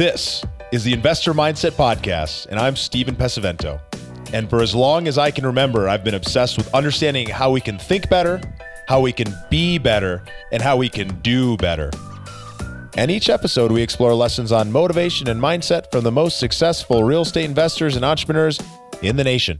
This is the Investor Mindset Podcast, and I'm Steven Pesavento. And for as long as I can remember, I've been obsessed with understanding how we can think better, how we can be better, and how we can do better. And each episode, we explore lessons on motivation and mindset from the most successful real estate investors and entrepreneurs in the nation.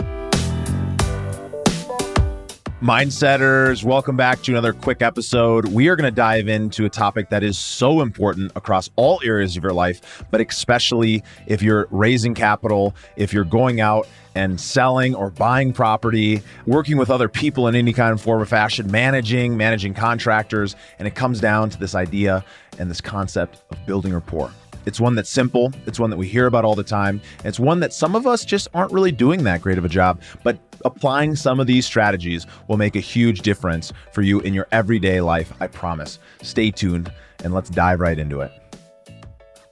Mindsetters, welcome back to another quick episode. We are going to dive into a topic that is so important across all areas of your life, but especially if you're raising capital, if you're going out and selling or buying property, working with other people in any kind of form or fashion, managing contractors. And it comes down to this idea and this concept of building rapport. It's one that's simple. It's one that we hear about all the time. It's one that some of us just aren't really doing that great of a job, but applying some of these strategies will make a huge difference for you in your everyday life, I promise. Stay tuned and let's dive right into it.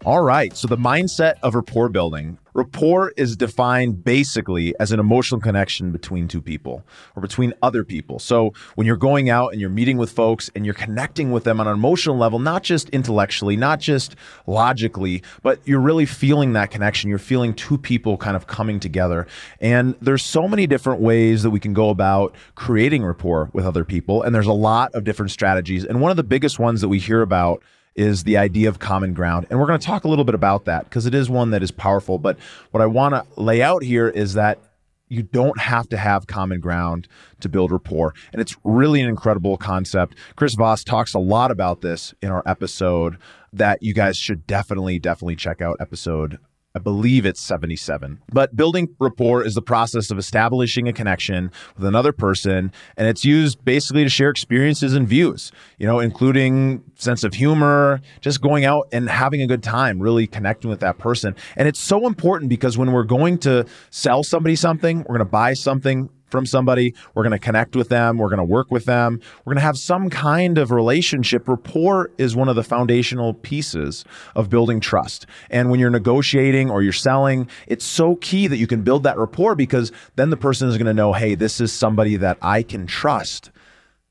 All right, so the mindset of rapport building. Rapport is defined basically as an emotional connection between two people or between other people. So when you're going out and you're meeting with folks and you're connecting with them on an emotional level, not just intellectually, not just logically, but you're really feeling that connection. You're feeling two people kind of coming together. And there's so many different ways that we can go about creating rapport with other people. And there's a lot of different strategies. And one of the biggest ones that we hear about is the idea of common ground. And we're going to talk a little bit about that because it is one that is powerful. But what I want to lay out here is that you don't have to have common ground to build rapport. And it's really an incredible concept. Chris Voss talks a lot about this in our episode that you guys should definitely check out, episode I believe it's 77. But building rapport is the process of establishing a connection with another person, and it's used basically to share experiences and views, including sense of humor, just going out and having a good time, really connecting with that person. And it's so important because when we're going to sell somebody something, we're going to buy something from somebody, we're going to connect with them, we're going to work with them, we're going to have some kind of relationship. Rapport is one of the foundational pieces of building trust. And when you're negotiating or you're selling, it's so key that you can build that rapport, because then the person is going to know, hey, this is somebody that I can trust,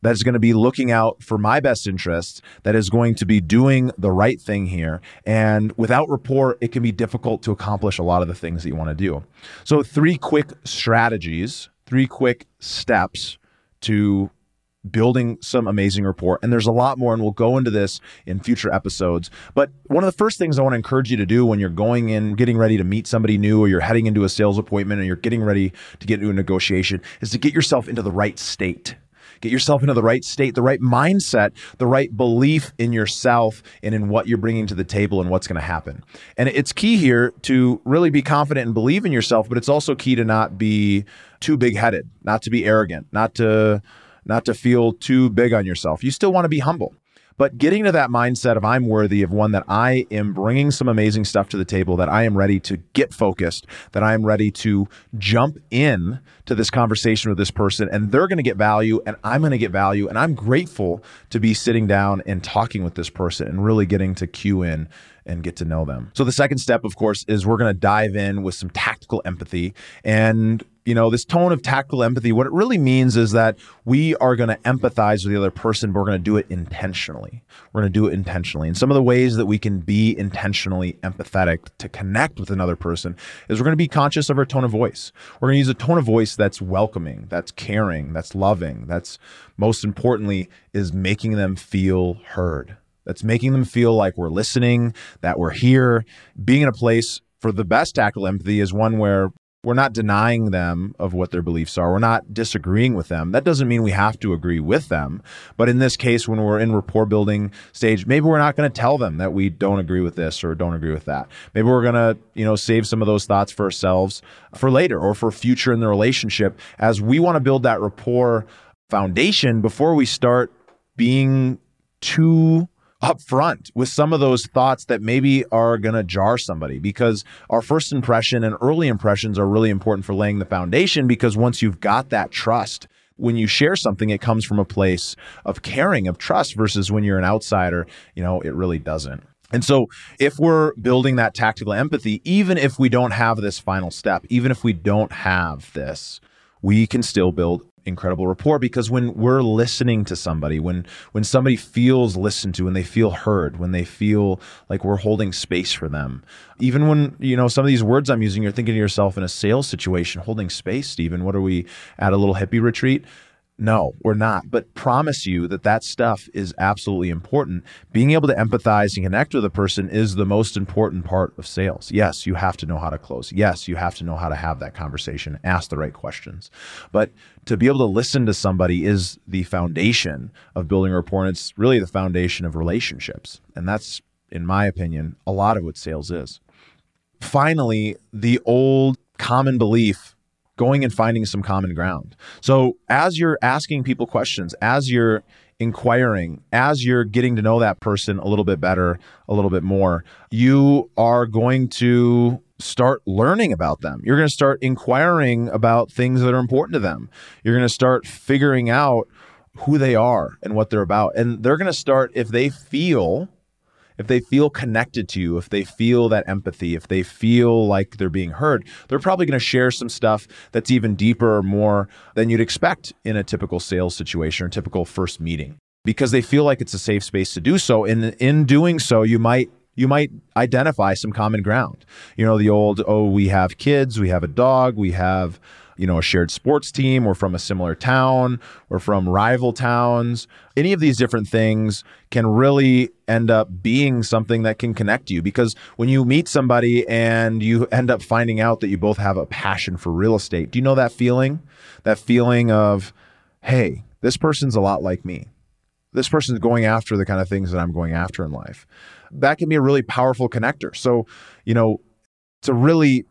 that is going to be looking out for my best interests, that is going to be doing the right thing here. And without rapport, it can be difficult to accomplish a lot of the things that you want to do. So three quick steps to building some amazing rapport. And there's a lot more, and we'll go into this in future episodes. But one of the first things I want to encourage you to do when you're going in, getting ready to meet somebody new, or you're heading into a sales appointment, or you're getting ready to get into a negotiation, is to get yourself into the right state. Get yourself into the right state, the right mindset, the right belief in yourself and in what you're bringing to the table and what's going to happen. And it's key here to really be confident and believe in yourself, but it's also key to not be too big-headed, not to be arrogant, not to feel too big on yourself. You still want to be humble. But getting to that mindset of I'm worthy, of one that I am bringing some amazing stuff to the table, that I am ready to get focused, that I am ready to jump in to this conversation with this person, and they're going to get value and I'm going to get value, and I'm grateful to be sitting down and talking with this person and really getting to cue in and get to know them. So the second step, of course, is we're going to dive in with some tactical empathy. And this tone of tactical empathy, what it really means is that we are going to empathize with the other person, but we're going to do it intentionally. We're going to do it intentionally. And some of the ways that we can be intentionally empathetic to connect with another person is we're going to be conscious of our tone of voice. We're going to use a tone of voice that's welcoming, that's caring, that's loving, that's, most importantly, is making them feel heard. That's making them feel like we're listening, that we're here. Being in a place for the best tactical empathy is one where we're not denying them of what their beliefs are. We're not disagreeing with them. That doesn't mean we have to agree with them. But in this case, when we're in rapport building stage, maybe we're not going to tell them that we don't agree with this or don't agree with that. Maybe we're going to, save some of those thoughts for ourselves for later or for future in the relationship, as we want to build that rapport foundation before we start being too upfront with some of those thoughts that maybe are going to jar somebody, because our first impression and early impressions are really important for laying the foundation. Because once you've got that trust, when you share something, it comes from a place of caring, of trust, versus when you're an outsider, it really doesn't. And so if we're building that tactical empathy, even if we don't have this final step, even if we don't have this, we can still build incredible rapport, because when we're listening to somebody, when somebody feels listened to, when they feel heard, when they feel like we're holding space for them, even when, you know, some of these words I'm using, you're thinking to yourself in a sales situation, holding space, Steven, what are we at, a little hippie retreat? No, we're not. But promise you that that stuff is absolutely important. Being able to empathize and connect with a person is the most important part of sales. Yes, you have to know how to close. Yes, you have to know how to have that conversation, ask the right questions. But to be able to listen to somebody is the foundation of building rapport. And it's really the foundation of relationships. And that's, in my opinion, a lot of what sales is. Finally, the old common belief, going and finding some common ground. So as you're asking people questions, as you're inquiring, as you're getting to know that person a little bit better, a little bit more, you are going to start learning about them. You're going to start inquiring about things that are important to them. You're going to start figuring out who they are and what they're about. And they're going to start, if they feel connected to you, if they feel that empathy, if they feel like they're being heard, they're probably going to share some stuff that's even deeper or more than you'd expect in a typical sales situation or a typical first meeting, because they feel like it's a safe space to do so. And in doing so, you might identify some common ground. You know, the old, oh, we have kids, we have a dog, we have, you know, a shared sports team, we're from a similar town, we're from rival towns. Any of these different things can really end up being something that can connect you, because when you meet somebody and you end up finding out that you both have a passion for real estate, do you know that feeling? That feeling of, hey, this person's a lot like me. This person's going after the kind of things that I'm going after in life. That can be a really powerful connector. So, you know, to really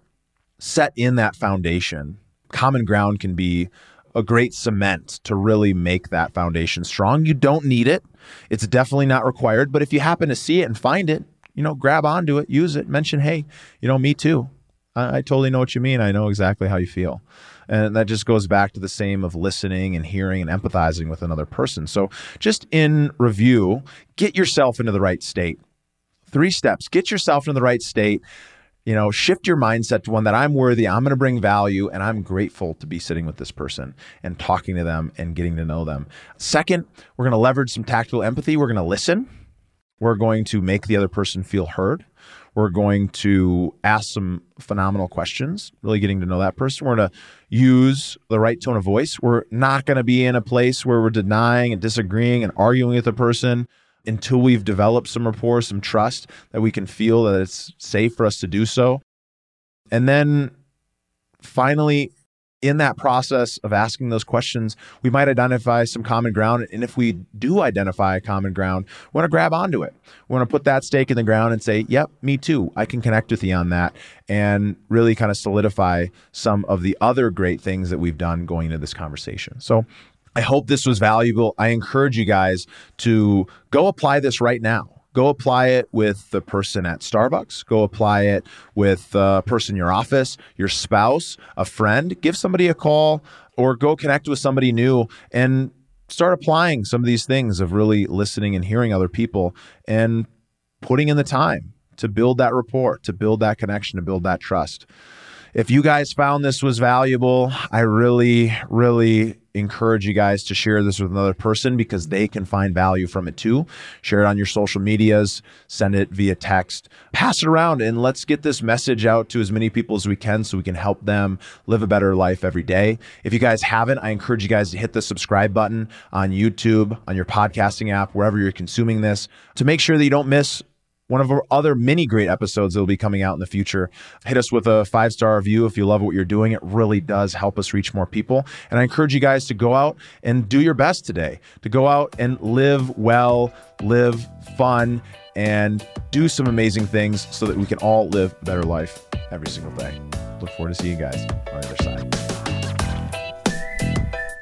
set in that foundation, common ground can be a great cement to really make that foundation strong. You don't need it. It's definitely not required. But if you happen to see it and find it, you know, grab onto it, use it, mention, hey, you know, me too. I totally know what you mean. I know exactly how you feel. And that just goes back to the same of listening and hearing and empathizing with another person. So just in review, get yourself into the right state. 3 steps, get yourself into the right state. You know, shift your mindset to one that I'm worthy, I'm going to bring value, and I'm grateful to be sitting with this person and talking to them and getting to know them. Second, we're going to leverage some tactical empathy. We're going to listen. We're going to make the other person feel heard. We're going to ask some phenomenal questions, really getting to know that person. We're going to use the right tone of voice. We're not going to be in a place where we're denying and disagreeing and arguing with the person until we've developed some rapport, some trust that we can feel that it's safe for us to do so. And then finally, in that process of asking those questions, we might identify some common ground. And if we do identify a common ground, we want to grab onto it. We want to put that stake in the ground and say, yep, me too. I can connect with you on that, and really kind of solidify some of the other great things that we've done going into this conversation. So I hope this was valuable. I encourage you guys to go apply this right now. Go apply it with the person at Starbucks. Go apply it with the person in your office, your spouse, a friend. Give somebody a call or go connect with somebody new and start applying some of these things of really listening and hearing other people and putting in the time to build that rapport, to build that connection, to build that trust. If you guys found this was valuable, I really, really encourage you guys to share this with another person, because they can find value from it too. Share it on your social medias, send it via text, pass it around, and let's get this message out to as many people as we can so we can help them live a better life every day. If you guys haven't, I encourage you guys to hit the subscribe button on YouTube, on your podcasting app, wherever you're consuming this, to make sure that you don't miss one of our other many great episodes that will be coming out in the future. Hit us with a 5-star review if you love what you're doing. It really does help us reach more people. And I encourage you guys to go out and do your best today, to go out and live well, live fun, and do some amazing things so that we can all live a better life every single day. Look forward to seeing you guys on the other side.